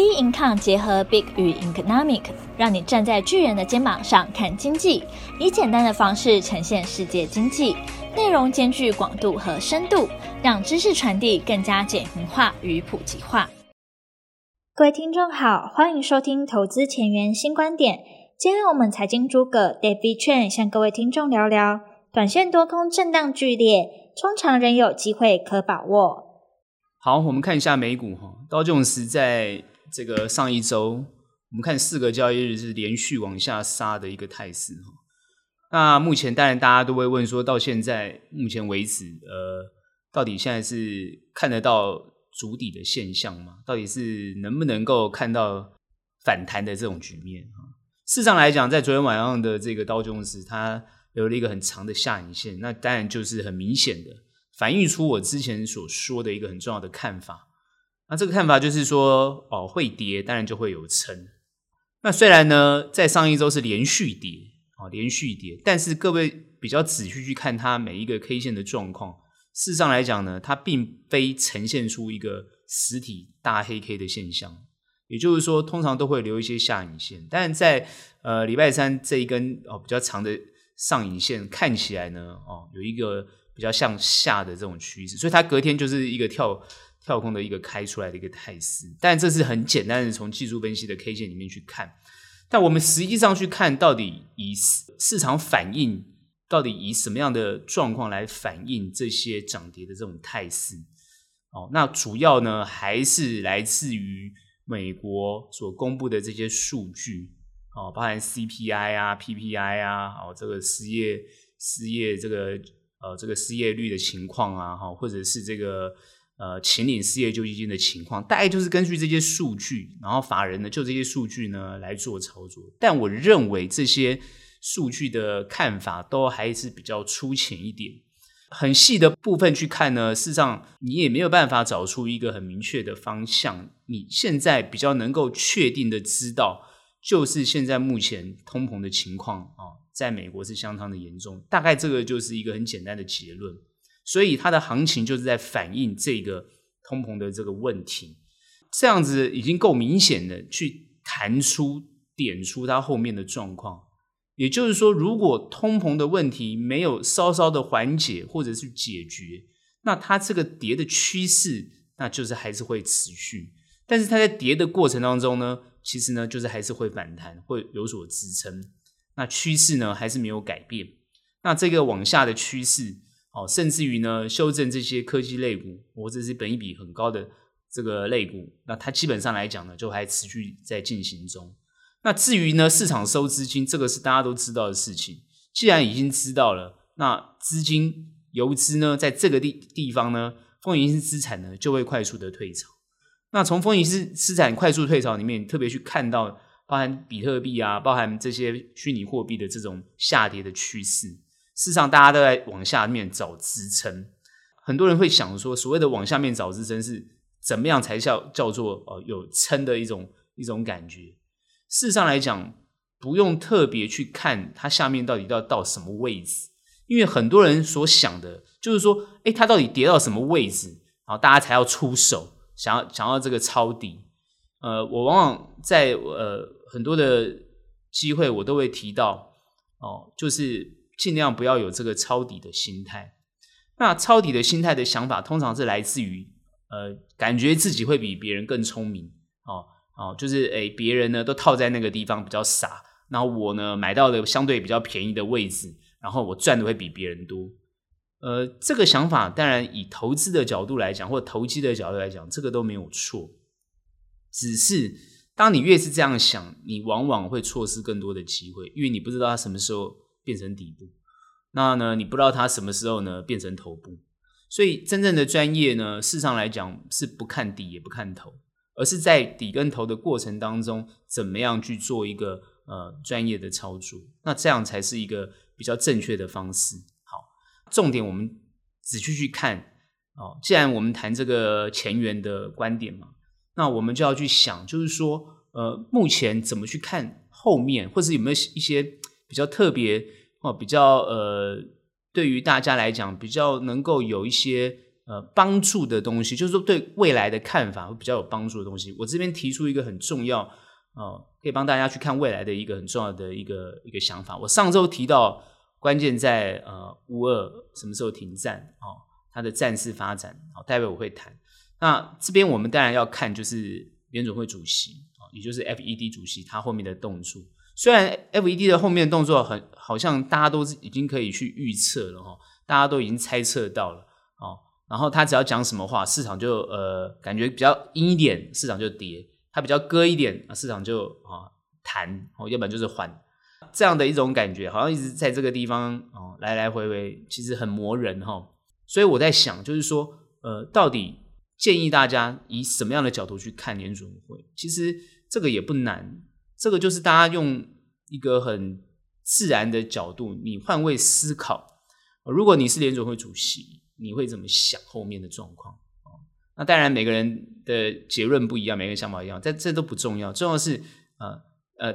Big Income 结合 Big 与 Economic， 让你站在巨人的肩膀上看经济，以简单的方式呈现世界经济，内容兼具广度和深度，让知识传递更加简明化与普及化。各位听众好，欢迎收听投资前沿新观点。今天我们财经诸葛 David Chen 向各位听众聊聊，短线多空震荡剧烈，通常仍有机会可把握。好，我们看一下美股，道琼斯在这个上一周，我们看4个交易日是连续往下杀的一个态势。那目前当然大家都会问说，到现在目前为止，到底现在是看得到筑底的现象吗？到底是能不能够看到反弹的这种局面？事实上来讲，在昨天晚上的这个道琼斯，它留了一个很长的下影线，那当然就是很明显的反映出我之前所说的一个很重要的看法。那这个看法就是说，会跌当然就会有撑。那虽然呢在上一周是连续跌，但是各位比较仔细去看它每一个 K 线的状况，事实上来讲呢，它并非呈现出一个实体大黑 K 的现象，也就是说通常都会留一些下影线，但在礼拜三这一根比较长的上影线看起来呢，有一个比较向下的这种趋势，所以它隔天就是一个跳空的一个开出来的一个态势。但这是很简单的从技术分析的 K 线里面去看，但我们实际上去看到底以市场反应，到底以什么样的状况来反映这些涨跌的这种态势，那主要呢还是来自于美国所公布的这些数据，包含 CPI 啊 PPI 啊，这个失业这个失业率的情况啊，或者是这个请领失业救济金的情况，大概就是根据这些数据，然后法人呢就这些数据呢来做操作。但我认为这些数据的看法都还是比较粗浅一点，很细的部分去看呢，事实上你也没有办法找出一个很明确的方向。你现在比较能够确定的知道，就是现在目前通膨的情况在美国是相当的严重，大概这个就是一个很简单的结论。所以它的行情就是在反映这个通膨的这个问题，这样子已经够明显的去谈出点出它后面的状况。也就是说，如果通膨的问题没有稍稍的缓解或者是解决，那它这个跌的趋势那就是还是会持续，但是它在跌的过程当中呢，其实呢就是还是会反弹，会有所支撑，那趋势呢还是没有改变。那这个往下的趋势，甚至于呢修正这些科技类股或者是本益比很高的这个类股，那它基本上来讲呢就还持续在进行中。那至于呢市场收资金，这个是大家都知道的事情，既然已经知道了，那资金游资呢在这个地方呢，风险性资产呢就会快速的退潮。那从风险资产快速退潮里面，特别去看到包含比特币啊，包含这些虚拟货币的这种下跌的趋势，事实上大家都在往下面找支撑。很多人会想说，所谓的往下面找支撑是怎么样才叫做有撑的一种感觉。事实上来讲，不用特别去看它下面到底要到什么位置，因为很多人所想的就是说，它到底跌到什么位置，然后大家才要出手，想要这个抄底。我往往在很多的机会我都会提到，就是尽量不要有这个抄底的心态。那抄底的心态的想法通常是来自于感觉自己会比别人更聪明，就是别人呢都套在那个地方比较傻，然后我呢买到的相对比较便宜的位置，然后我赚的会比别人多。这个想法当然以投资的角度来讲，或投机的角度来讲，这个都没有错，只是当你越是这样想，你往往会错失更多的机会，因为你不知道它什么时候变成底部，那呢你不知道它什么时候呢变成头部。所以真正的专业呢，事实上来讲是不看底也不看头，而是在底跟头的过程当中怎么样去做一个专业的操作，那这样才是一个比较正确的方式。重点我们仔细去看，既然我们谈这个前沿的观点嘛，那我们就要去想，就是说目前怎么去看后面，或者有没有一些比较特别，比较对于大家来讲比较能够有一些帮助的东西，就是说对未来的看法会比较有帮助的东西。我这边提出一个很重要，可以帮大家去看未来的一个很重要的一个想法。我上周提到关键在5.2什么时候停战，它的战事发展，待会我会谈。那这边我们当然要看就是联准会主席，也就是 FED 主席他后面的动作。虽然 FED 的后面的动作好像大家都已经可以去预测了，大家都已经猜测到了，然后他只要讲什么话，市场就感觉比较阴一点，市场就跌；他比较割一点，市场就弹，要不然就是缓。这样的一种感觉，好像一直在这个地方来来回回，其实很磨人哈。所以我在想，就是说，到底建议大家以什么样的角度去看联准会？其实这个也不难，这个就是大家用一个很自然的角度，你换位思考。如果你是联准会主席，你会怎么想后面的状况？那当然每个人的结论不一样，每个人想法一样，但这都不重要，重要的是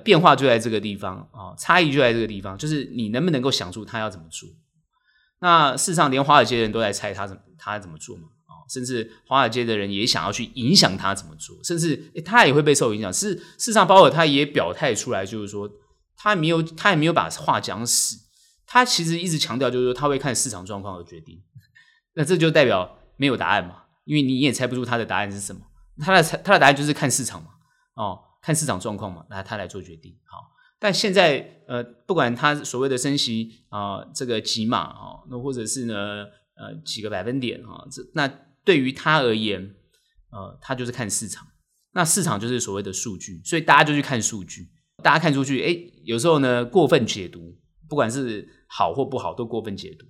变化就在这个地方，差异就在这个地方，就是你能不能够想出他要怎么做。那事实上连华尔街的人都在猜他怎么做嘛，甚至华尔街的人也想要去影响他怎么做，甚至他也会被受影响。事实上鲍尔他也表态出来，就是说他也没有把话讲死，他其实一直强调就是说他会看市场状况而决定。那这就代表没有答案嘛，因为你也猜不出他的答案是什么。他的答案就是看市场嘛，看市场状况嘛，那他来做决定。好，但现在不管他所谓的升息这个几码那或者是呢几个百分点那对于他而言他就是看市场。那市场就是所谓的数据，所以大家就去看数据。大家看数据有时候呢过分解读，不管是好或不好都过分解读。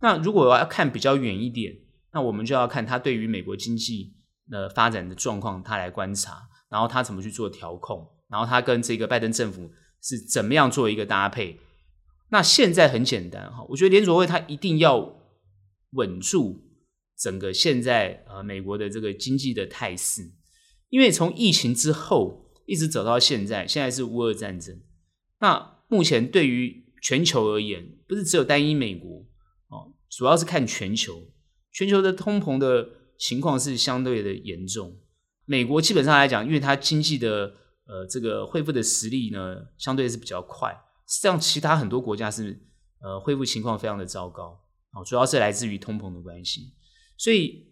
那如果要看比较远一点，那我们就要看他对于美国经济的发展的状况，他来观察，然后他怎么去做调控，然后他跟这个拜登政府是怎么样做一个搭配。那现在很简单，我觉得联准会他一定要稳住整个现在美国的这个经济的态势，因为从疫情之后一直走到现在，现在是乌俄战争。那目前对于全球而言，不是只有单一美国，主要是看全球的通膨的情况是相对的严重。美国基本上来讲，因为它经济的这个恢复的实力呢，相对是比较快。实际上，其他很多国家是恢复情况非常的糟糕，主要是来自于通膨的关系。所以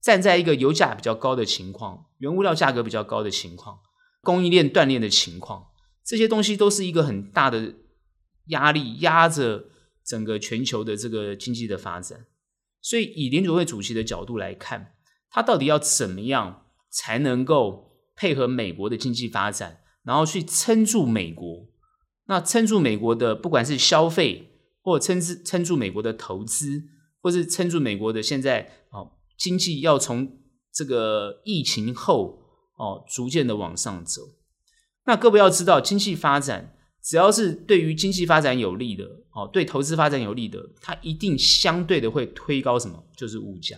站在一个油价比较高的情况，原物料价格比较高的情况，供应链断裂的情况，这些东西都是一个很大的压力，压着整个全球的这个经济的发展。所以以联准会主席的角度来看，他到底要怎么样才能够配合美国的经济发展，然后去撑住美国。那撑住美国的不管是消费，或撑住美国的投资，或是撑住美国的现在经济要从这个疫情后逐渐的往上走。那各位要知道，经济发展只要是对于经济发展有利的，对投资发展有利的，它一定相对的会推高什么，就是物价。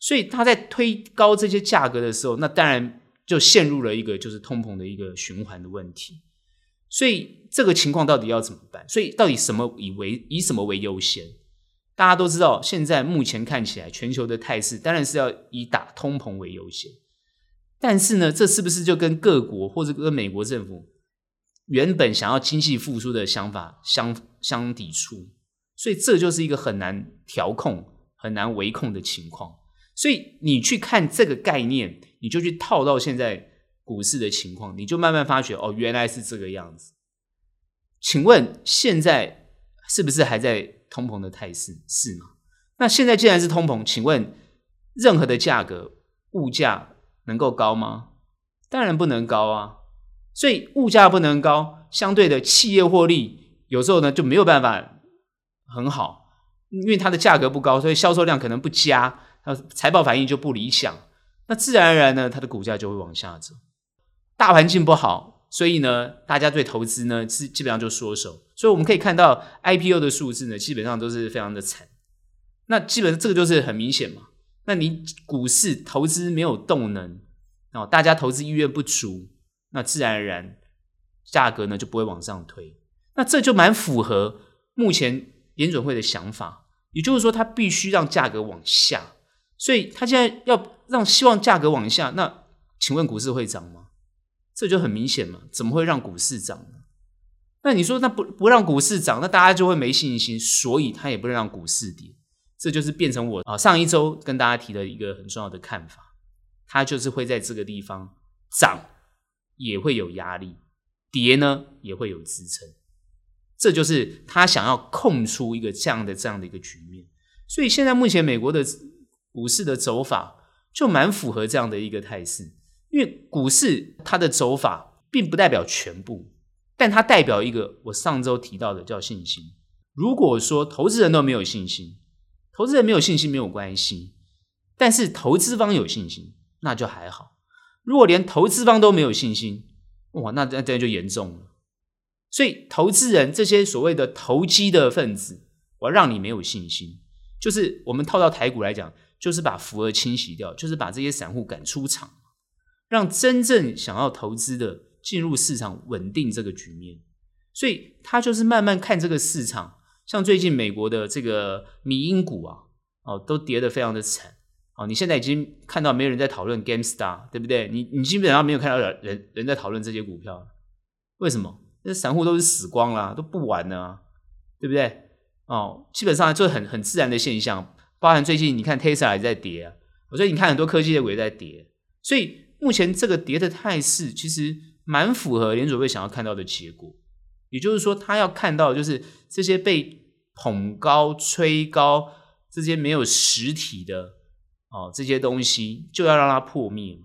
所以它在推高这些价格的时候，那当然就陷入了一个就是通膨的一个循环的问题。所以这个情况到底要怎么办？所以到底以什么为优先？大家都知道，现在目前看起来全球的态势当然是要以打通膨为优先。但是呢，这是不是就跟各国或者跟美国政府原本想要经济复苏的想法相抵触？所以这就是一个很难调控、很难维控的情况。所以你去看这个概念，你就去套到现在股市的情况，你就慢慢发觉原来是这个样子。请问现在是不是还在通膨的态势？是吗？那现在既然是通膨，请问任何的价格物价能够高吗？当然不能高啊。所以物价不能高，相对的企业获利有时候呢就没有办法很好，因为它的价格不高，所以销售量可能不佳，财报反应就不理想，那自然而然呢它的股价就会往下走。大环境不好，所以呢大家对投资呢基本上就缩手，所以我们可以看到 IPO 的数字呢基本上都是非常的惨。那基本上这个就是很明显嘛，那你股市投资没有动能，大家投资意愿不足，那自然而然价格呢就不会往上推。那这就蛮符合目前联准会的想法，也就是说它必须让价格往下，所以他现在要让希望价格往下，那请问股市会涨吗？这就很明显嘛，怎么会让股市涨呢？那你说那不让股市涨，那大家就会没信心，所以他也不能让股市跌。这就是变成我上一周跟大家提的一个很重要的看法，它就是会在这个地方涨也会有压力，跌呢也会有支撑，这就是他想要控出一个这样的一个局面。所以现在目前美国的股市的走法就蛮符合这样的一个态势，因为股市它的走法并不代表全部，但它代表一个我上周提到的叫信心。如果说投资人都没有信心，投资人没有信心没有关系，但是投资方有信心那就还好。如果连投资方都没有信心，哇，那真的就严重了。所以投资人这些所谓的投机的分子，我要让你没有信心，就是我们套到台股来讲，就是把浮额清洗掉，就是把这些散户赶出场，让真正想要投资的进入市场，稳定这个局面。所以他就是慢慢看这个市场，像最近美国的这个迷因股啊，都跌得非常的惨。你现在已经看到没有人在讨论 GameStar， 对不对？ 你基本上没有看到 人在讨论这些股票。为什么？那散户都是死光啦，都不玩了啊，对不对？基本上就 很自然的现象，包含最近你看 Tesla 也在跌啊，所以你看很多科技类股也在跌。所以目前这个跌的态势其实蛮符合联准会想要看到的结果，也就是说他要看到的就是这些被捧高吹高这些没有实体的这些东西就要让它破灭。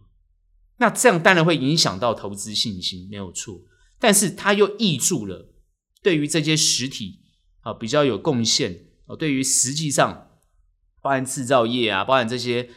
那这样当然会影响到投资信心，没有错，但是它又抑制了对于这些实体比较有贡献，对于实际上包含制造业啊，包含这些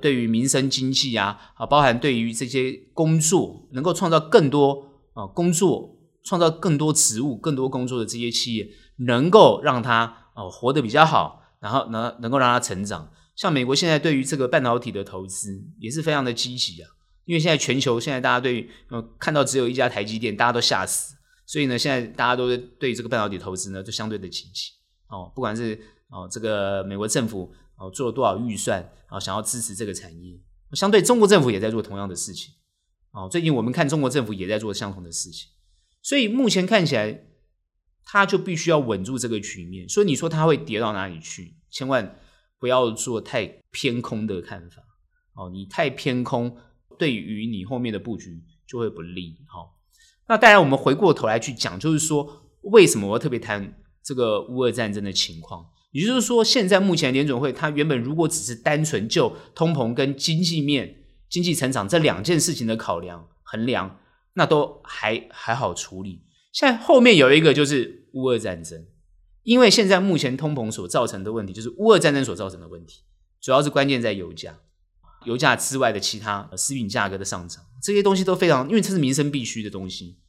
对于民生经济啊，包含对于这些工作能够创造更多工作，创造更多职务更多工作的这些企业，能够让它活得比较好，然后能够让它成长。像美国现在对于这个半导体的投资也是非常的积极啊，因为现在全球现在大家对于看到只有一家台积电大家都吓死，所以呢现在大家都对这个半导体投资呢就相对的积极。不管是这个美国政府做了多少预算想要支持这个产业，相对中国政府也在做同样的事情。最近我们看中国政府也在做相同的事情，所以目前看起来他就必须要稳住这个局面。所以你说他会跌到哪里去，千万不要做太偏空的看法，你太偏空对于你后面的布局就会不利。那当然我们回过头来去讲，就是说为什么我要特别谈这个乌俄战争的情况，也就是说现在目前联准会它原本如果只是单纯就通膨跟经济面经济成长这两件事情的衡量，那都还好处理，现在后面有一个就是乌俄战争。因为现在目前通膨所造成的问题，就是乌俄战争所造成的问题，主要是关键在油价之外的其他食品价格的上涨，这些东西都非常，因为这是民生必须的东西。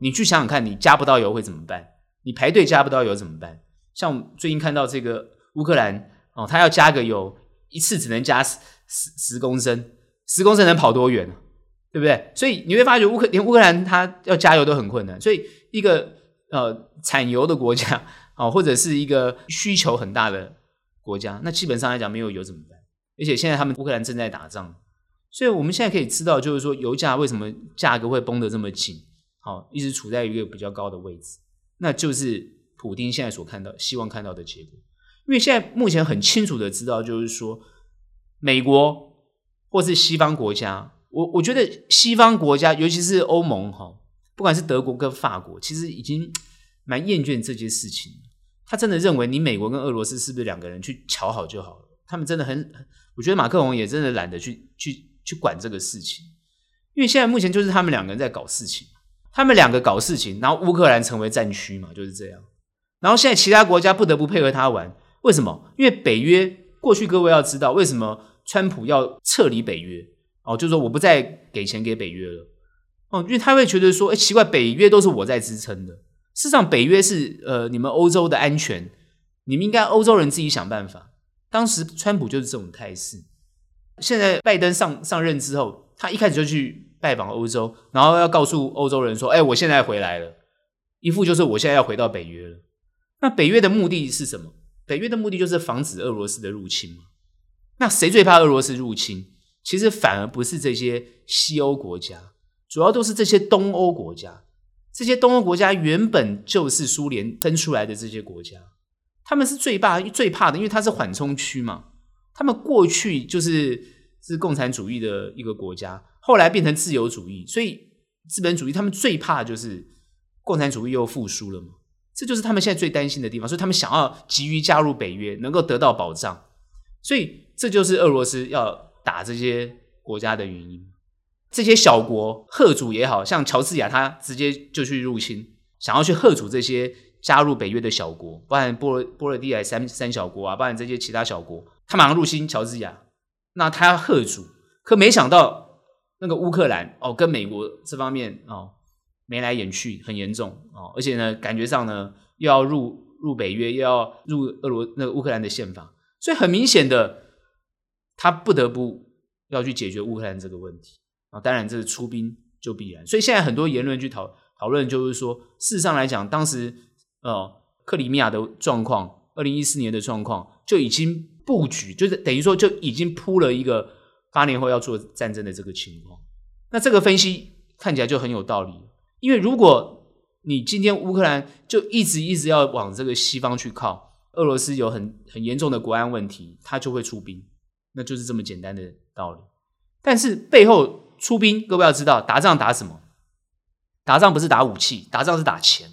你去想想看，你加不到油会怎么办？你排队加不到油怎么办？像我们最近看到这个乌克兰，他要加个油，一次只能加10公升，10公升能跑多远，对不对？所以你会发觉连乌克兰他要加油都很困难。所以一个产油的国家或者是一个需求很大的国家，那基本上来讲没有油怎么办？而且现在他们乌克兰正在打仗，所以我们现在可以知道，就是说油价为什么价格会绷得这么紧，一直处在一个比较高的位置，那就是普丁现在所看到希望看到的结果。因为现在目前很清楚的知道，就是说美国或是西方国家，我觉得西方国家尤其是欧盟不管是德国跟法国，其实已经蛮厌倦这些事情。他真的认为你美国跟俄罗斯是不是两个人去瞧好就好了，他们真的我觉得马克龙也真的懒得去管这个事情。因为现在目前就是他们两个人在搞事情，他们两个搞事情，然后乌克兰成为战区嘛，就是这样。然后现在其他国家不得不配合他玩，为什么？因为北约过去各位要知道为什么川普要撤离北约，就是说我不再给钱给北约了。因为他会觉得说，奇怪，北约都是我在支撑的。事实上，北约是你们欧洲的安全，你们应该欧洲人自己想办法。当时川普就是这种态势。现在拜登上任之后，他一开始就去拜访欧洲，然后要告诉欧洲人说：“我现在回来了。”一副就是我现在要回到北约了。那北约的目的是什么？北约的目的就是防止俄罗斯的入侵嘛。那谁最怕俄罗斯入侵？其实反而不是这些西欧国家，主要都是这些东欧国家。这些东欧国家原本就是苏联分出来的这些国家，他们是最怕的，因为它是缓冲区嘛。他们过去就是共产主义的一个国家，后来变成自由主义，所以资本主义他们最怕就是共产主义又复苏了嘛。这就是他们现在最担心的地方，所以他们想要急于加入北约，能够得到保障。所以这就是俄罗斯要打这些国家的原因。这些小国贺主也好，像乔治亚他直接就去入侵，想要去贺主这些加入北约的小国，包含波罗的海 三小国啊，包含这些其他小国，他马上入侵乔治亚，那他要贺主。可没想到那个乌克兰哦，跟美国这方面哦眉来眼去，很严重哦，而且呢感觉上呢又要入北约，又要入乌克兰的宪法，所以很明显的他不得不要去解决乌克兰这个问题啊，当然这是出兵就必然。所以现在很多言论去讨论就是说，事实上来讲，当时克里米亚的状况，2014年的状况就已经布局，就是等于说就已经铺了一个8年后要做战争的这个情况。那这个分析看起来就很有道理，因为如果你今天乌克兰就一直要往这个西方去靠，俄罗斯有很严重的国安问题，他就会出兵，那就是这么简单的道理。但是背后出兵，各位要知道，打仗打什么？打仗不是打武器，打仗是打钱。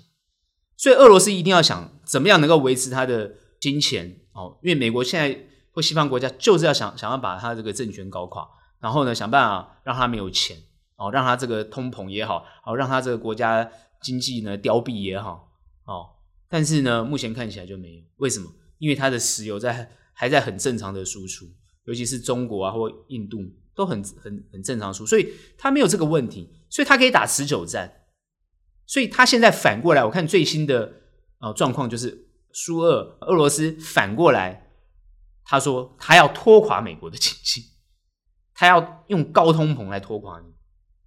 所以俄罗斯一定要想怎么样能够维持他的金钱哦，因为美国现在或西方国家就是要想要把他这个政权搞垮，然后呢想办法让他没有钱哦，让他这个通膨也好，哦让他这个国家经济呢凋敝也好哦，但是呢目前看起来就没有。为什么？因为他的石油还在很正常的输出，尤其是中国啊或印度都很正常输，所以他没有这个问题，所以他可以打持久战。所以他现在反过来，我看最新的状况就是苏俄罗斯反过来，他说他要拖垮美国的经济，他要用高通膨来拖垮你，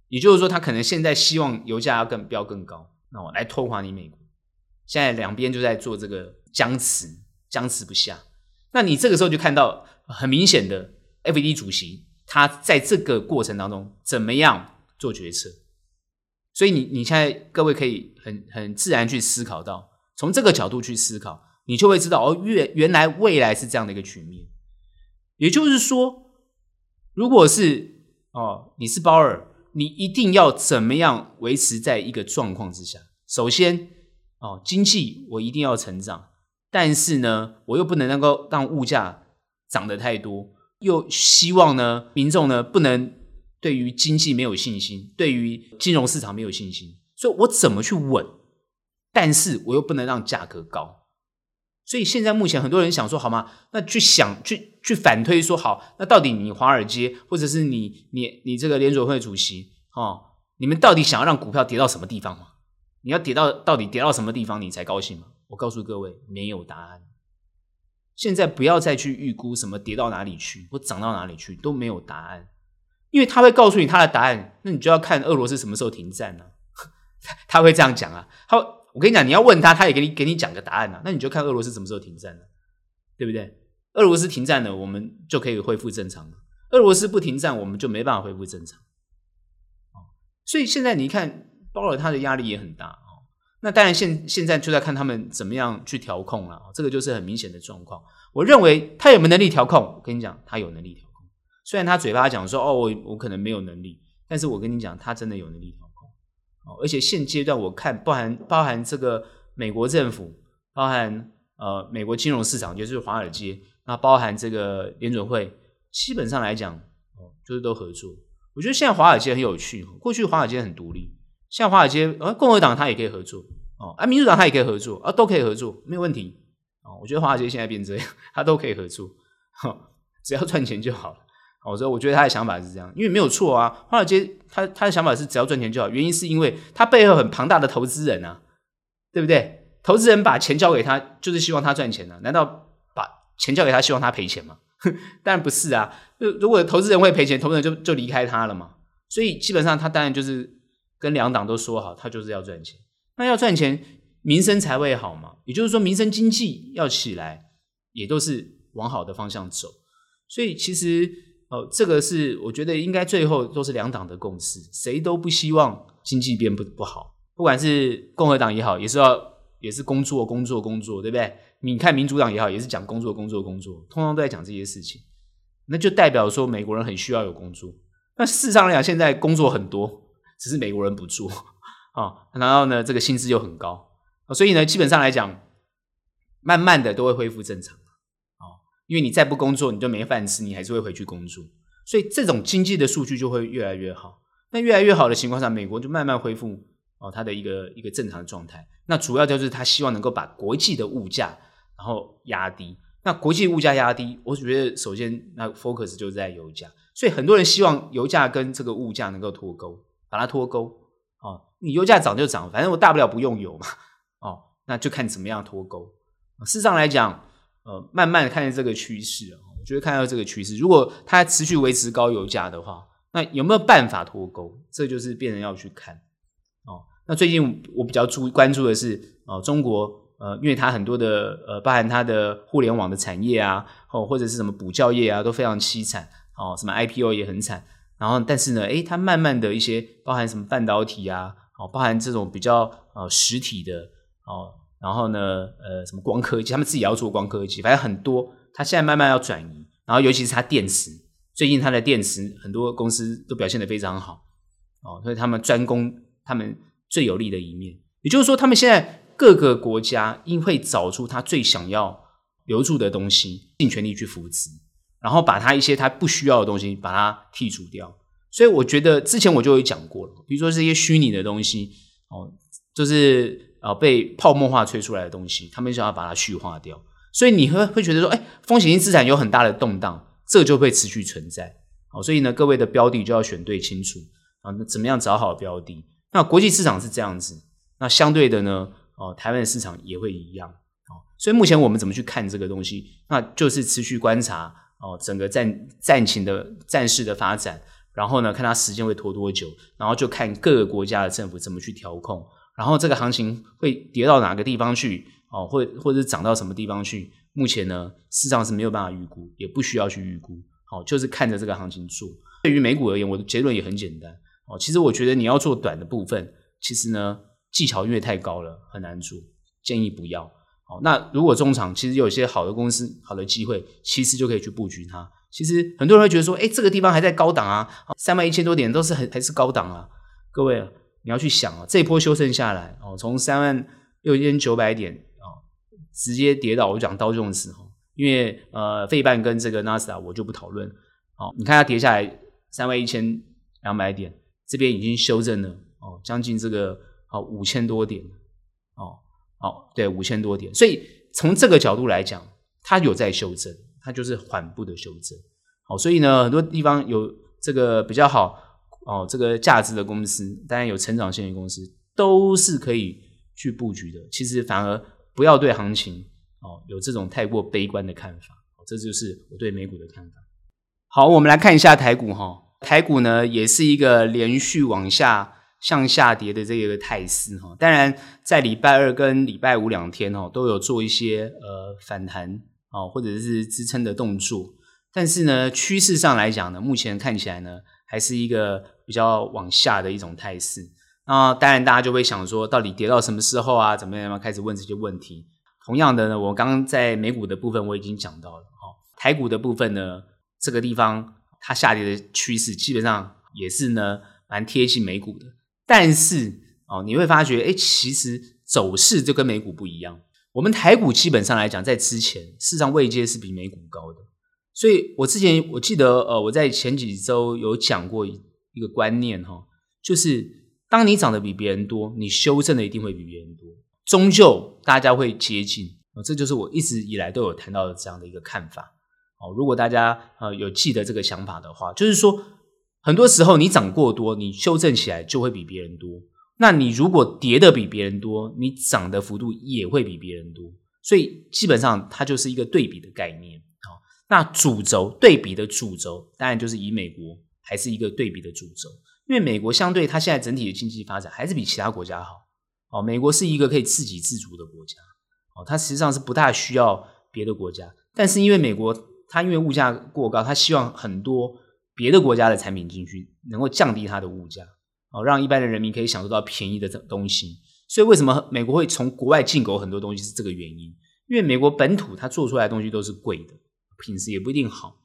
也就是说他可能现在希望油价要飙更高，那我来拖垮你美国。现在两边就在做这个僵持不下。那你这个时候就看到很明显的 FED 主席他在这个过程当中怎么样做决策。所以你现在各位可以很自然去思考到，从这个角度去思考，你就会知道哦，原来未来是这样的一个局面。也就是说，如果是你是鲍尔，你一定要怎么样维持在一个状况之下？首先经济我一定要成长，但是呢，我又不能够让物价涨得太多，又希望呢民众呢不能对于经济没有信心，对于金融市场没有信心，所以我怎么去稳？但是我又不能让价格高。所以现在目前很多人想说，好吗？那去反推说，好，那到底你华尔街或者是你这个联准会主席你们到底想要让股票跌到什么地方吗？你要到底跌到什么地方你才高兴吗？我告诉各位，没有答案。现在不要再去预估什么跌到哪里去或涨到哪里去，都没有答案。因为他会告诉你他的答案，那你就要看俄罗斯什么时候停战啊。他会这样讲啊，我跟你讲，你要问他，他也给你讲个答案啊。那你就看俄罗斯什么时候停战了，对不对？俄罗斯停战了，我们就可以恢复正常了；俄罗斯不停战，我们就没办法恢复正常。所以现在你看，鲍尔他的压力也很大。那当然现在就在看他们怎么样去调控了，这个就是很明显的状况。我认为他有没有能力调控？我跟你讲，他有能力调控。虽然他嘴巴讲说我可能没有能力，但是我跟你讲，他真的有能力调控而且现阶段我看包含这个美国政府，包含美国金融市场，就是华尔街，那包含这个联准会，基本上来讲就是都合作。我觉得现在华尔街很有趣，过去华尔街很独立，现在华尔街共和党他也可以合作民主党他也可以合作都可以合作，没有问题我觉得华尔街现在变这样，他都可以合作只要赚钱就好了。所以我觉得他的想法是这样，因为没有错啊。华尔街他的想法是只要赚钱就好，原因是因为他背后很庞大的投资人啊，对不对？投资人把钱交给他，就是希望他赚钱啊。难道把钱交给他，希望他赔钱吗？当然不是啊。如果投资人会赔钱，投资人就离开他了嘛。所以基本上他当然就是跟两党都说好，他就是要赚钱。那要赚钱，民生才会好嘛。也就是说，民生经济要起来，也都是往好的方向走。所以其实这个是我觉得应该最后都是两党的共识，谁都不希望经济变 不好，不管是共和党也好，也是工作，对不对？你看民主党也好，也是讲工作，通常都在讲这些事情，那就代表说美国人很需要有工作。那事实上来讲，现在工作很多，只是美国人不做然后呢，这个薪资又很高所以呢，基本上来讲，慢慢的都会恢复正常因为你再不工作，你就没饭吃，你还是会回去工作，所以这种经济的数据就会越来越好。那越来越好的情况下，美国就慢慢恢复它的一个正常的状态。那主要就是它希望能够把国际的物价然后压低。那国际物价压低，我觉得首先那 focus 就在油价，所以很多人希望油价跟这个物价能够脱钩，把它脱钩你油价涨就涨，反正我大不了不用油嘛那就看怎么样脱钩。事实上来讲慢慢看见这个趋势我觉得看到这个趋势，如果它持续维持高油价的话，那有没有办法脱钩，这就是变成要去看那最近我比较关注的是中国因为它很多的包含它的互联网的产业啊或者是什么补教业啊都非常凄惨什么 IPO 也很惨，然后但是呢它慢慢的一些包含什么半导体啊包含这种比较实体的然后呢什么光科技，他们自己也要做光科技，反正很多它现在慢慢要转移，然后尤其是它电池，最近它的电池很多公司都表现得非常好所以他们专攻他们最有利的一面，也就是说他们现在各个国家应会找出他最想要留住的东西，尽全力去扶持，然后把他一些他不需要的东西把它剔除掉。所以我觉得之前我就有讲过了，比如说这些虚拟的东西就是被泡沫化吹出来的东西，他们想要把它虚化掉，所以你会觉得说风险性资产有很大的动荡，这就会持续存在所以呢，各位的标的就要选对清楚怎么样找好标的。那国际市场是这样子，那相对的呢台湾的市场也会一样所以目前我们怎么去看这个东西，那就是持续观察整个战事的发展，然后呢看它时间会拖多久，然后就看各个国家的政府怎么去调控，然后这个行情会跌到哪个地方去或者是涨到什么地方去，目前呢市场是没有办法预估，也不需要去预估就是看着这个行情做。对于美股而言，我的结论也很简单其实我觉得你要做短的部分，其实呢技巧因为太高了很难做，建议不要那如果中长其实有一些好的公司好的机会，其实就可以去布局它。其实很多人会觉得说这个地方还在高档啊，31000多点都是还是高档啊。各位你要去想这一波修正下来从36900点直接跌到我讲到这种时候，因为费半跟这个 Nasdaq 我就不讨论你看它跌下来31200点，这边已经修正了将近这个5000多点对5000多点，所以从这个角度来讲它有在修正，它就是缓步的修正所以呢很多地方有这个比较好这个价值的公司，当然有成长性的公司都是可以去布局的，其实反而不要对行情有这种太过悲观的看法这就是我对美股的看法。好，我们来看一下台股台股呢也是一个连续向下跌的这个态势当然在礼拜二跟礼拜五两天都有做一些反弹或者是支撑的动作，但是呢趋势上来讲呢目前看起来呢还是一个比较往下的一种态势。那当然大家就会想说到底跌到什么时候啊怎么样开始问这些问题。同样的呢我刚刚在美股的部分我已经讲到了台股的部分呢这个地方它下跌的趋势基本上也是呢蛮贴近美股的，但是你会发觉其实走势就跟美股不一样。我们台股基本上来讲在之前事实上位阶是比美股高的，所以我之前我记得我在前几周有讲过一个观念就是当你涨得比别人多，你修正的一定会比别人多，终究大家会接近这就是我一直以来都有谈到的这样的一个看法如果大家有记得这个想法的话，就是说很多时候你涨过多你修正起来就会比别人多，那你如果跌得比别人多你涨的幅度也会比别人多，所以基本上它就是一个对比的概念那主轴对比的主轴当然就是以美国还是一个对比的主轴，因为美国相对它现在整体的经济发展还是比其他国家好美国是一个可以自给自足的国家它实际上是不大需要别的国家，但是因为美国它因为物价过高，它希望很多别的国家的产品进去，能够降低它的物价，让一般的人民可以享受到便宜的东西。所以为什么美国会从国外进口很多东西是这个原因，因为美国本土它做出来的东西都是贵的，品质也不一定好。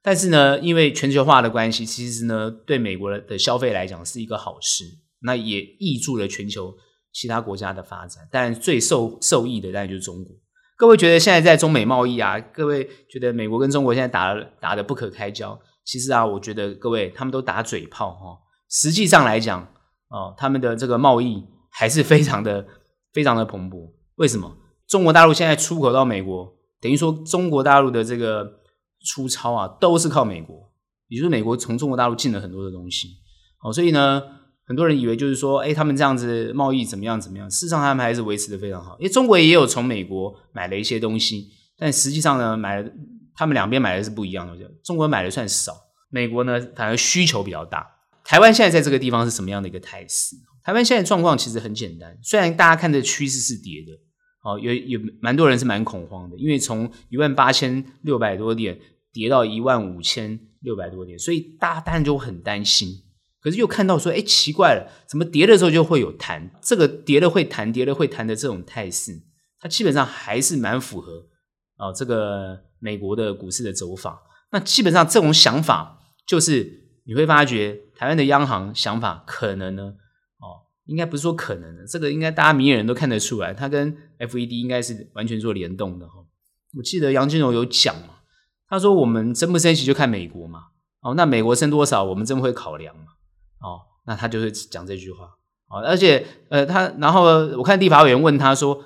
但是呢，因为全球化的关系，其实呢对美国的消费来讲是一个好事，那也挹注了全球其他国家的发展。当然最受益的当然就是中国。各位觉得现在在中美贸易啊，各位觉得美国跟中国现在打得不可开交，其实啊我觉得各位他们都打嘴炮实际上来讲他们的这个贸易还是非常的蓬勃。为什么？中国大陆现在出口到美国，等于说中国大陆的这个出超啊都是靠美国，也就是美国从中国大陆进了很多的东西。所以呢很多人以为就是说他们这样子贸易怎么样，事实上他们还是维持得非常好。因为中国也有从美国买了一些东西，但实际上呢他们两边买的是不一样的，中国买的算少，美国呢反而需求比较大。台湾现在在这个地方是什么样的一个态势？台湾现在状况其实很简单，虽然大家看的趋势是跌的，有蛮多人是蛮恐慌的，因为从18600多点跌到15600多点，所以大家当然就很担心。可是又看到说奇怪了，怎么跌的时候就会有弹，这个跌了会弹的这种态势，它基本上还是蛮符合这个美国的股市的走法。那基本上这种想法就是你会发觉台湾的央行想法可能呢应该不是说可能的，这个应该大家明眼人都看得出来，它跟 FED 应该是完全做联动的。我记得杨金龙有讲嘛，他说我们升不升息就看美国嘛，那美国升多少我们真会考量嘛，那他就会讲这句话。而且他然后我看立法委员问他说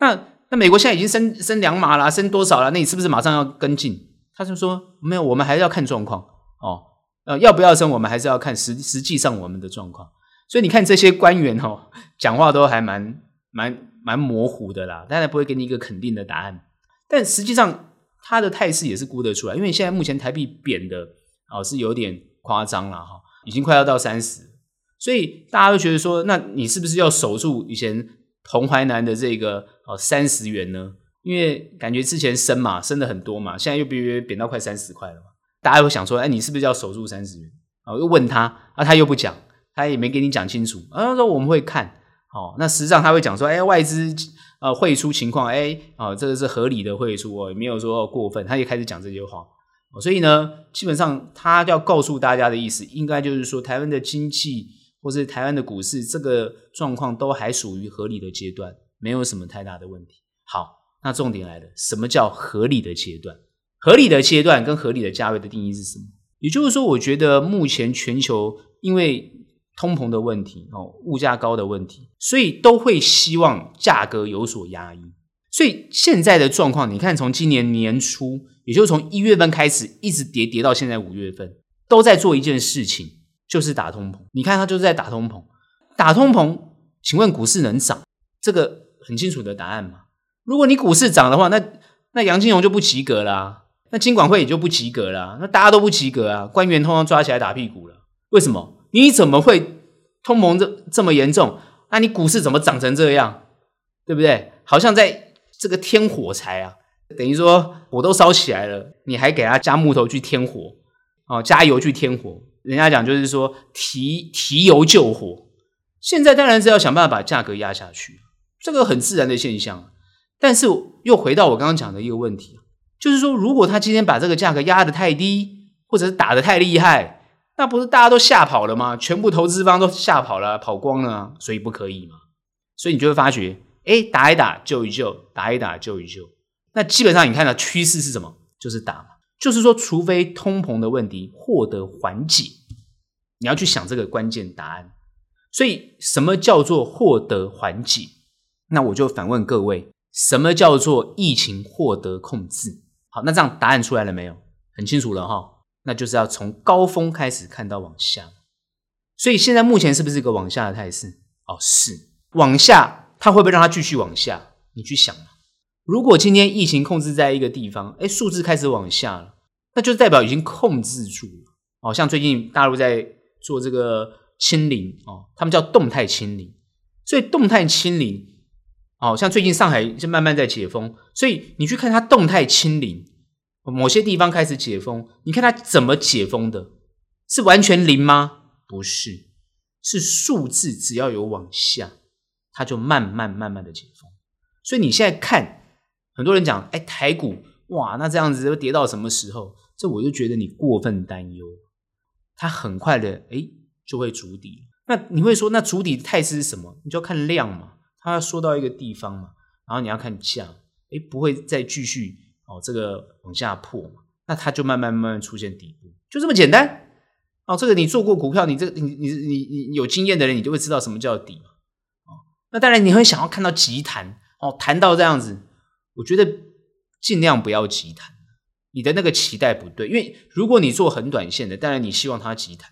那美国现在已经升2码啦，升多少啦，那你是不是马上要跟进？他就说没有，我们还是要看状况要不要升我们还是要看实际上我们的状况。所以你看这些官员讲话都还蛮模糊的啦，当然不会给你一个肯定的答案，但实际上他的态势也是估得出来，因为现在目前台币贬的是有点夸张啦，已经快要到30，所以大家都觉得说那你是不是要守住以前彭淮南的这个30元呢？因为感觉之前升了很多嘛，现在又贬到快30块了嘛，大家会想说你是不是要守住30元又问他他又不讲，他也没给你讲清楚他说我们会看那实际上他会讲说外资汇出情况这个是合理的汇出也没有说过分，他也开始讲这些话所以呢基本上他要告诉大家的意思应该就是说台湾的经济或是台湾的股市这个状况都还属于合理的阶段，没有什么太大的问题。好，那重点来了，什么叫合理的阶段？合理的阶段跟合理的价位的定义是什么？也就是说我觉得目前全球因为通膨的问题物价高的问题，所以都会希望价格有所压抑。所以现在的状况你看，从今年年初也就是从1月份开始一直跌到现在5月份都在做一件事情，就是打通膨。你看它就是在打通膨，请问股市能涨？这个很清楚的答案嘛。如果你股市涨的话，那杨金龙就不及格啦那金管会也就不及格啦那大家都不及格啊，官员通通抓起来打屁股了。为什么？你怎么会通膨这么严重？那你股市怎么涨成这样？对不对？好像在这个添火柴啊，等于说火都烧起来了，你还给他加木头去添火加油去添火。人家讲就是说提油救火，现在当然是要想办法把价格压下去，这个很自然的现象。但是又回到我刚刚讲的一个问题，就是说如果他今天把这个价格压得太低，或者是打得太厉害，那不是大家都吓跑了吗？全部投资方都吓跑了，跑光了所以不可以嘛。所以你就会发觉打一打救一救，打一打救一救。那基本上你看到趋势是什么？就是打嘛，就是说除非通膨的问题获得缓解，你要去想这个关键答案。所以什么叫做获得缓解？那我就反问各位，什么叫做疫情获得控制？好，那这样答案出来了没有？很清楚了那就是要从高峰开始看到往下。所以现在目前是不是一个往下的态势？是往下，它会不会让它继续往下？你去想，如果今天疫情控制在一个地方，数字开始往下了，那就代表已经控制住了。像最近大陆在做这个清零他们叫动态清零。所以动态清零像最近上海就慢慢在解封，所以你去看它动态清零某些地方开始解封，你看它怎么解封的？是完全零吗？不是，是数字只要有往下，它就慢慢的解封。所以你现在看，很多人讲，哎，台股哇，那这样子会跌到什么时候？这我就觉得你过分担忧，它很快的哎就会筑底。那你会说，那筑底的态势是什么？你就要看量嘛，它要说到一个地方嘛，然后你要看价，哎，不会再继续哦这个往下破嘛，那它就慢慢出现底部，就这么简单。哦，这个你做过股票，你有经验的人，你就会知道什么叫底嘛。哦，那当然你会想要看到急弹哦，弹到这样子，我觉得尽量不要急弹，你的那个期待不对，因为如果你做很短线的，当然你希望它急弹，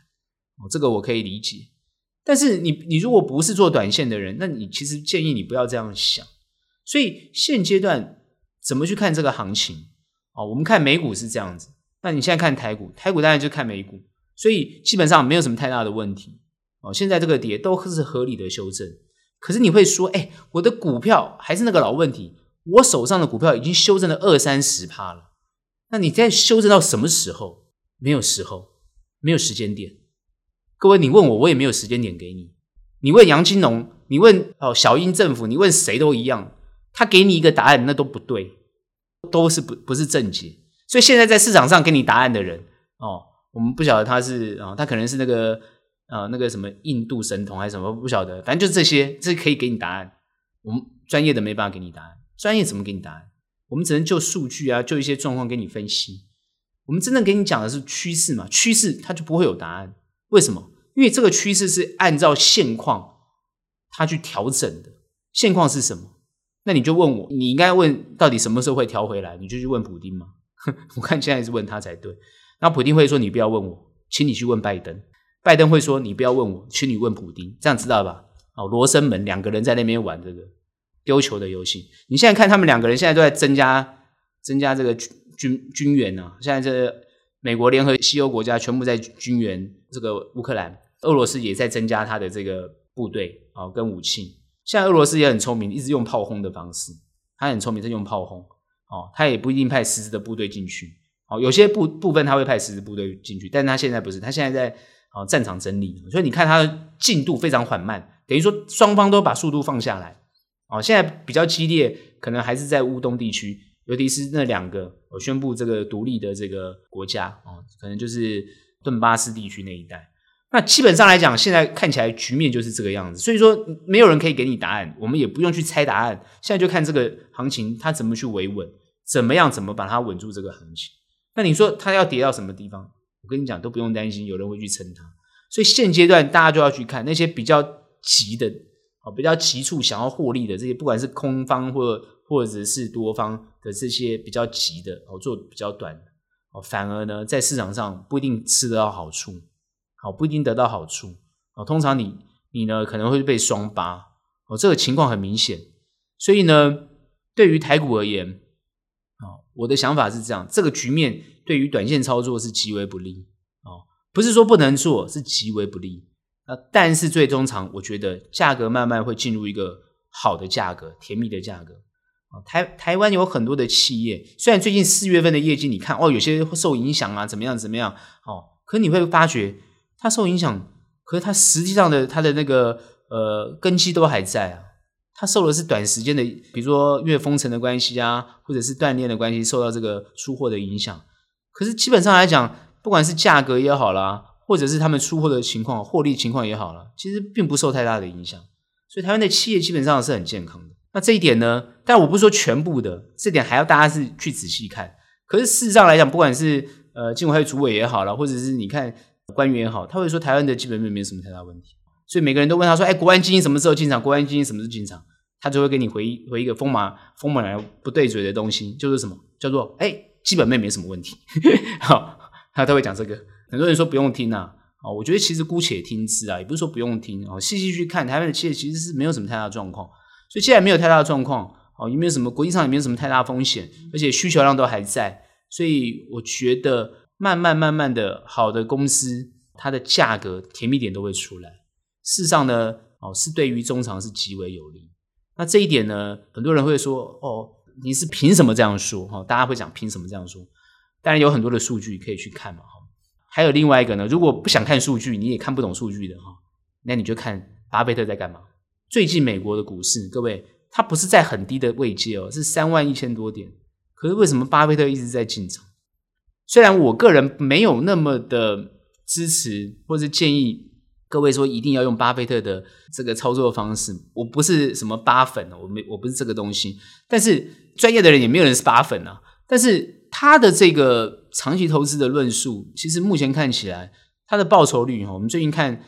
哦，这个我可以理解。但是你如果不是做短线的人，那你其实建议你不要这样想。所以现阶段怎么去看这个行情？哦，我们看美股是这样子，那你现在看台股，台股当然就看美股。所以基本上没有什么太大的问题，哦，现在这个跌都是合理的修正。可是你会说，哎，我的股票还是那个老问题，我手上的股票已经修正了 20-30% 了，那你在修正到什么时候？没有时候，没有时间点。各位，你问我，我也没有时间点给你。你问杨金龙，你问小英政府，你问谁都一样，他给你一个答案，那都不对，都是不是正解。所以现在在市场上给你答案的人，哦。我们不晓得他是啊，他可能是那个什么印度神童还是什么，不晓得，反正就是这些，这可以给你答案。我们专业的没办法给你答案，专业怎么给你答案？我们只能就数据啊，就一些状况给你分析。我们真正给你讲的是趋势嘛，趋势它就不会有答案。为什么？因为这个趋势是按照现况它去调整的。现况是什么？那你就问我，你应该问到底什么时候会调回来？你就去问普丁嘛。我看现在是问他才对。那普丁会说你不要问我，请你去问拜登。拜登会说你不要问我，请你问普丁。这样知道吧？哦，罗生门两个人在那边玩这个丢球的游戏。你现在看他们两个人现在都在增加这个军援啊。现在这美国联合西欧国家全部在军援这个乌克兰，俄罗斯也在增加他的这个部队啊，哦，跟武器。现在俄罗斯也很聪明，一直用炮轰的方式，他很聪明，他用炮轰哦，他也不一定派实质的部队进去。哦，有些部分他会派实质部队进去，但是他现在不是，他现在在战场整理，所以你看他的进度非常缓慢，等于说双方都把速度放下来。哦，现在比较激烈，可能还是在乌东地区，尤其是那两个宣布这个独立的这个国家，哦，可能就是顿巴斯地区那一带。那基本上来讲，现在看起来局面就是这个样子，所以说没有人可以给你答案，我们也不用去猜答案，现在就看这个行情它怎么去维稳，怎么把它稳住这个行情。那你说它要跌到什么地方？我跟你讲，都不用担心，有人会去撑它。所以现阶段大家就要去看那些比较急的，比较急促想要获利的这些，不管是空方或者是多方的这些比较急的，做比较短的，反而呢在市场上不一定吃得到好处，不一定得到好处。通常你呢可能会被双巴，这个情况很明显。所以呢，对于台股而言。我的想法是这样，这个局面对于短线操作是极为不利，不是说不能做，是极为不利。但是最终长，我觉得价格慢慢会进入一个好的价格，甜蜜的价格。台湾有很多的企业，虽然最近4月份的业绩你看，有些受影响啊，怎么样，可你会发觉它受影响，可是它实际上的它的那个根基都还在啊。它受的是短时间的，比如说因为封城的关系啊，或者是断链的关系，受到这个出货的影响。可是基本上来讲，不管是价格也好啦，或者是他们出货的情况、获利情况也好啦，其实并不受太大的影响。所以台湾的企业基本上是很健康的。那这一点呢，但我不是说全部的，这点还要大家是去仔细看。可是事实上来讲，不管是金管会主委也好啦，或者是你看官员也好，他会说台湾的基本面没有什么太大问题。所以每个人都问他说，国安基金什么时候进场？国安基金什么时候进场？他就会给你回一个风马不对嘴的东西，就是什么叫做基本面没什么问题。好，他会讲这个。很多人说不用听啊，我觉得其实姑且听之啊，也不是说不用听，细细去看台湾的企业其实是没有什么太大的状况。所以既然没有太大的状况，也没有什么国际上也没有什么太大的风险，而且需求量都还在，所以我觉得慢慢的好的公司，它的价格甜蜜点都会出来。事实上呢，是对于中长是极为有利。那这一点呢，很多人会说，你是凭什么这样说？大家会讲凭什么这样说？当然有很多的数据可以去看嘛。还有另外一个呢，如果不想看数据，你也看不懂数据的，那你就看巴菲特在干嘛。最近美国的股市，各位，它不是在很低的位阶哦，是31000多点，可是为什么巴菲特一直在进场？虽然我个人没有那么的支持或是建议各位说一定要用巴菲特的这个操作方式，我不是什么巴粉，我不是这个东西，但是专业的人也没有人是巴粉啊。但是他的这个长期投资的论述，其实目前看起来他的报酬率，我们最近看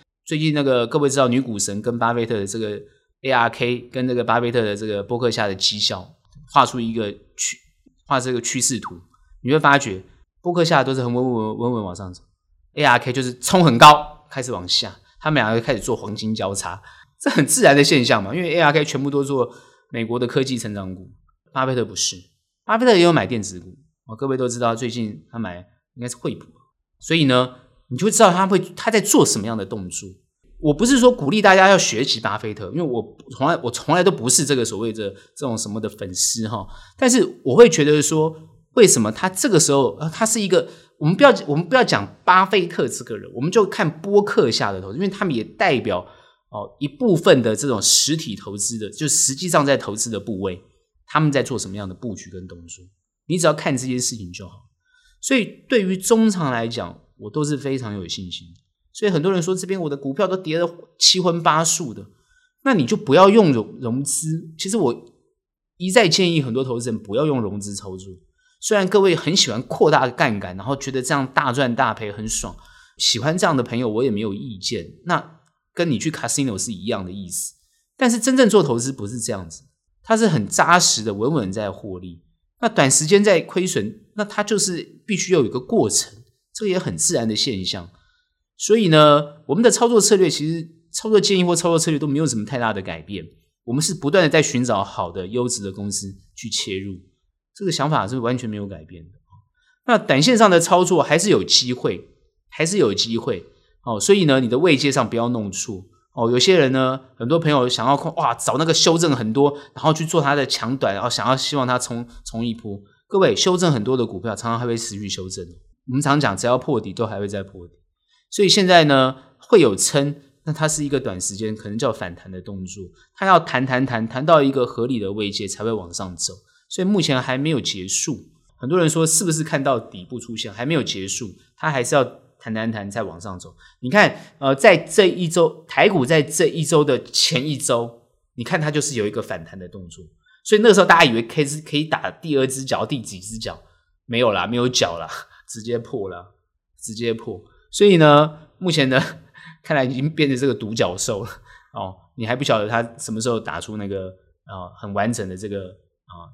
那个各位知道女股神跟巴菲特的这个 ARK 跟这个巴菲特的这个波克夏的绩效画出一个趋势图，你会发觉波克夏都是很稳稳往上走， ARK 就是冲很高开始往下，他们两个开始做黄金交叉，这很自然的现象嘛，因为 ARK 全部都做美国的科技成长股，巴菲特不是，巴菲特也有买电子股，各位都知道最近他买应该是惠普，所以呢你就知道他在做什么样的动作。我不是说鼓励大家要学习巴菲特，因为我从来都不是这个所谓的这种什么的粉丝哈，但是我会觉得说，为什么他这个时候他是一个，我们不要讲巴菲特这个人，我们就看波克夏的投资，因为他们也代表一部分的这种实体投资的，就实际上在投资的部位，他们在做什么样的布局跟动作，你只要看这些事情就好。所以对于中长来讲，我都是非常有信心。所以很多人说这边我的股票都跌了7荤8素的，那你就不要用融资。其实我一再建议很多投资人不要用融资操作，虽然各位很喜欢扩大杠杆，然后觉得这样大赚大赔很爽，喜欢这样的朋友我也没有意见，那跟你去 casino 是一样的意思。但是真正做投资不是这样子，它是很扎实的稳稳在获利，那短时间在亏损，那它就是必须要有一个过程，这也很自然的现象。所以呢，我们的操作策略，其实操作建议或操作策略都没有什么太大的改变，我们是不断的在寻找好的优质的公司去切入，这个想法是完全没有改变的。那短线上的操作还是有机会，所以呢你的位阶上不要弄错有些人呢，很多朋友想要哇找那个修正很多，然后去做它的强短，然后想要希望它冲一波。各位，修正很多的股票常常还会持续修正，我们常讲只要破底都还会再破底，所以现在呢会有撑，那它是一个短时间可能叫反弹的动作，它要弹到一个合理的位阶才会往上走，所以目前还没有结束。很多人说是不是看到底部出现，还没有结束，它还是要弹再往上走。你看在这一周，台股在这一周的前一周，你看它就是有一个反弹的动作，所以那个时候大家以为可以打第二只脚第几只脚，没有啦，没有脚啦，直接破。所以呢目前呢看来已经变成这个独角兽了你还不晓得他什么时候打出那个很完整的这个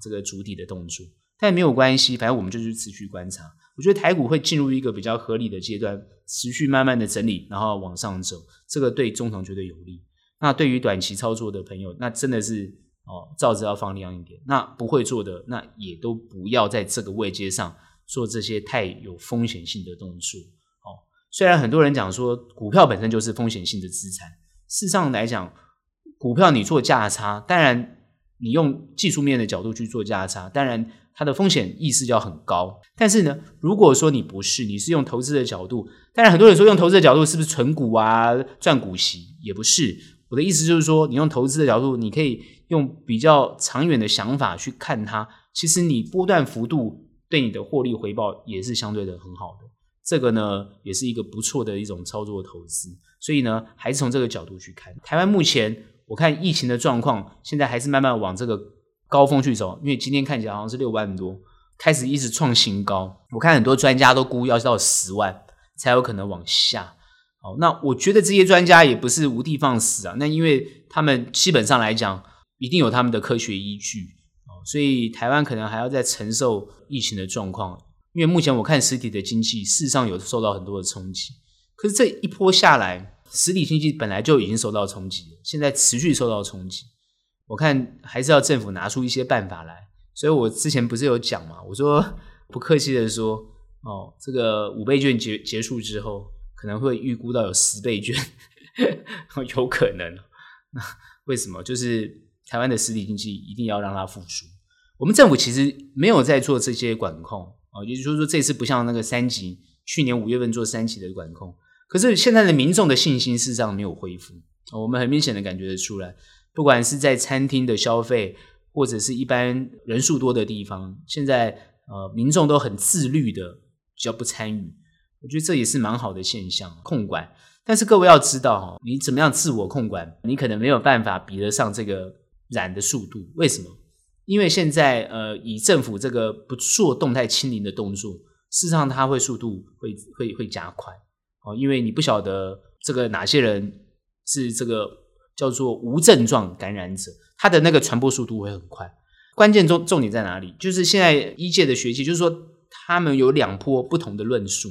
这个主底的动作，但没有关系，反正我们就去持续观察。我觉得台股会进入一个比较合理的阶段，持续慢慢的整理然后往上走，这个对中长绝对有利。那对于短期操作的朋友，那真的是照着要放量一点，那不会做的那也都不要在这个位阶上做这些太有风险性的动作虽然很多人讲说股票本身就是风险性的资产，事实上来讲股票你做价差，当然你用技术面的角度去做价差，当然它的风险意识要很高，但是呢如果说你不是，你是用投资的角度，当然很多人说用投资的角度是不是存股啊赚股息，也不是，我的意思就是说你用投资的角度，你可以用比较长远的想法去看它，其实你波段幅度对你的获利回报也是相对的很好的，这个呢也是一个不错的一种操作投资。所以呢还是从这个角度去看台湾目前，我看疫情的状况现在还是慢慢往这个高峰去走，因为今天看起来好像是6万多开始一直创新高，我看很多专家都估要到10万才有可能往下那我觉得这些专家也不是无的放矢那因为他们基本上来讲一定有他们的科学依据所以台湾可能还要再承受疫情的状况，因为目前我看实体的经济事实上有受到很多的冲击，可是这一波下来实体经济本来就已经受到冲击了，现在持续受到冲击，我看还是要政府拿出一些办法来。所以我之前不是有讲嘛，我说不客气的说这个5倍券结束之后可能会预估到有10倍券有可能那为什么？就是台湾的实体经济一定要让它复苏，我们政府其实没有在做这些管控也就是说这次不像那个三级，去年5月份做三级的管控，可是现在的民众的信心事实上没有恢复，我们很明显的感觉得出来，不管是在餐厅的消费或者是一般人数多的地方，现在民众都很自律的比较不参与，我觉得这也是蛮好的现象，控管。但是各位要知道，你怎么样自我控管，你可能没有办法比得上这个染的速度。为什么？因为现在以政府这个不做动态清零的动作，事实上它会速度会加快，因为你不晓得这个哪些人是这个叫做无症状感染者，它的那个传播速度会很快。关键重点在哪里？就是现在医界的学界，就是说他们有两波不同的论述，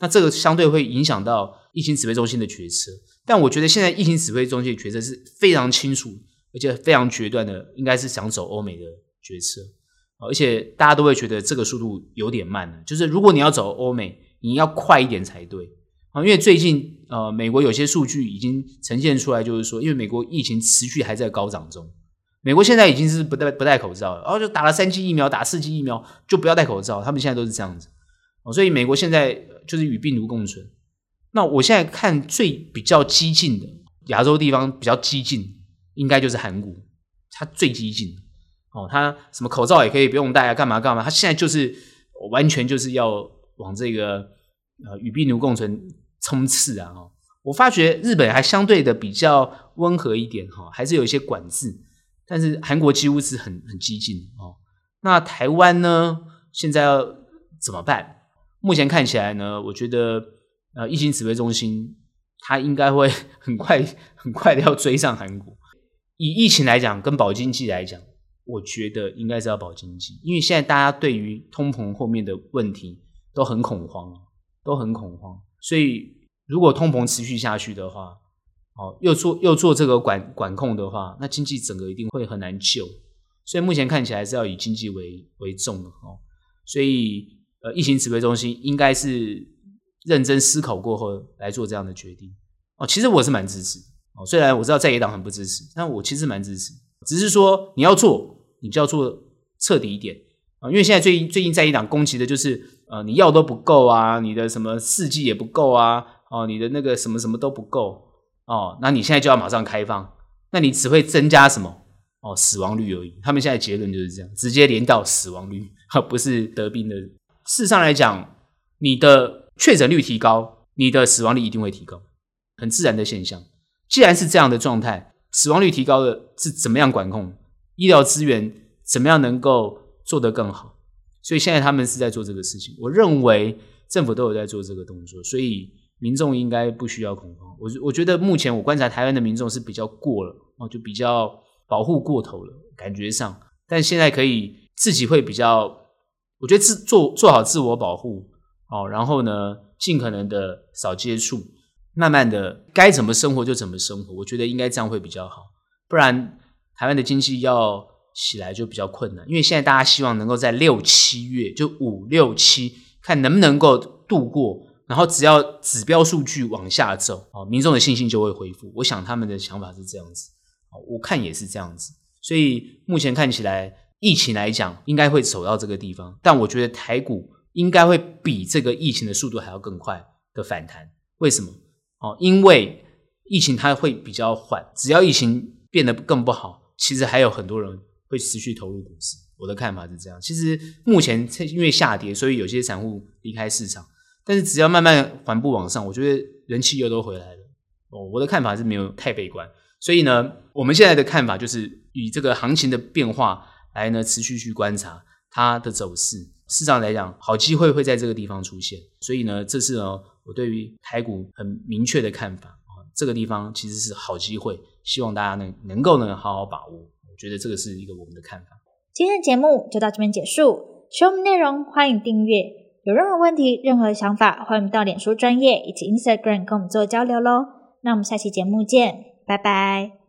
那这个相对会影响到疫情指挥中心的决策。但我觉得现在疫情指挥中心的决策是非常清楚而且非常决断的，应该是想走欧美的决策，而且大家都会觉得这个速度有点慢了，就是如果你要走欧美你要快一点才对。因为最近美国有些数据已经呈现出来，就是说因为美国疫情持续还在高涨中，美国现在已经是不戴口罩了，然后就打了3剂疫苗打4剂疫苗就不要戴口罩，他们现在都是这样子，所以美国现在就是与病毒共存。那我现在看比较激进的亚洲地方比较激进应该就是韩国，它最激进它什么口罩也可以不用戴啊，干嘛干嘛，它现在就是完全就是要往这个与病毒共存冲刺啊。我发觉日本还相对的比较温和一点，还是有一些管制，但是韩国几乎是很激进那台湾呢，现在要怎么办？目前看起来呢，我觉得疫情指挥中心它应该会很快的要追上韩国。以疫情来讲跟保经济来讲，我觉得应该是要保经济，因为现在大家对于通膨后面的问题都很恐慌，所以如果通膨持续下去的话，又做这个管控的话，那经济整个一定会很难救，所以目前看起来是要以经济为重的所以疫情指挥中心应该是认真思考过后来做这样的决定其实我是蛮支持虽然我知道在野党很不支持，但我其实蛮支持，只是说你要做你就要做彻底一点因为现在最近在野党攻击的就是你药都不够啊，你的什么4G也不够啊你的那个什么什么都不够那你现在就要马上开放，那你只会增加什么死亡率而已。他们现在结论就是这样，直接连到死亡率，不是得病的。事实上来讲，你的确诊率提高，你的死亡率一定会提高，很自然的现象。既然是这样的状态，死亡率提高的是怎么样管控，医疗资源怎么样能够做得更好，所以现在他们是在做这个事情。我认为政府都有在做这个动作，所以民众应该不需要恐慌。我觉得目前我观察台湾的民众是比较过了就比较保护过头了，感觉上。但现在可以自己会比较，我觉得做好自我保护然后呢尽可能的少接触，慢慢的该怎么生活就怎么生活，我觉得应该这样会比较好，不然台湾的经济要起来就比较困难。因为现在大家希望能够在6、7月，就5、6、7看能不能够度过，然后只要指标数据往下走民众的信心就会恢复，我想他们的想法是这样子我看也是这样子。所以目前看起来疫情来讲应该会走到这个地方，但我觉得台股应该会比这个疫情的速度还要更快的反弹。为什么？因为疫情它会比较缓，只要疫情变得更不好，其实还有很多人会持续投入股市，我的看法是这样。其实目前因为下跌，所以有些散户离开市场，但是只要慢慢缓步往上，我觉得人气又都回来了我的看法是没有太悲观。所以呢，我们现在的看法就是以这个行情的变化来呢持续去观察它的走势。市场来讲好机会会在这个地方出现，所以呢这次呢我对于台股很明确的看法这个地方其实是好机会，希望大家能够呢好好把握，我觉得这个是一个我们的看法。今天的节目就到这边结束，喜欢我们内容欢迎订阅，有任何问题任何想法欢迎到脸书专页以及 Instagram 跟我们做交流咯。那我们下期节目见，拜拜。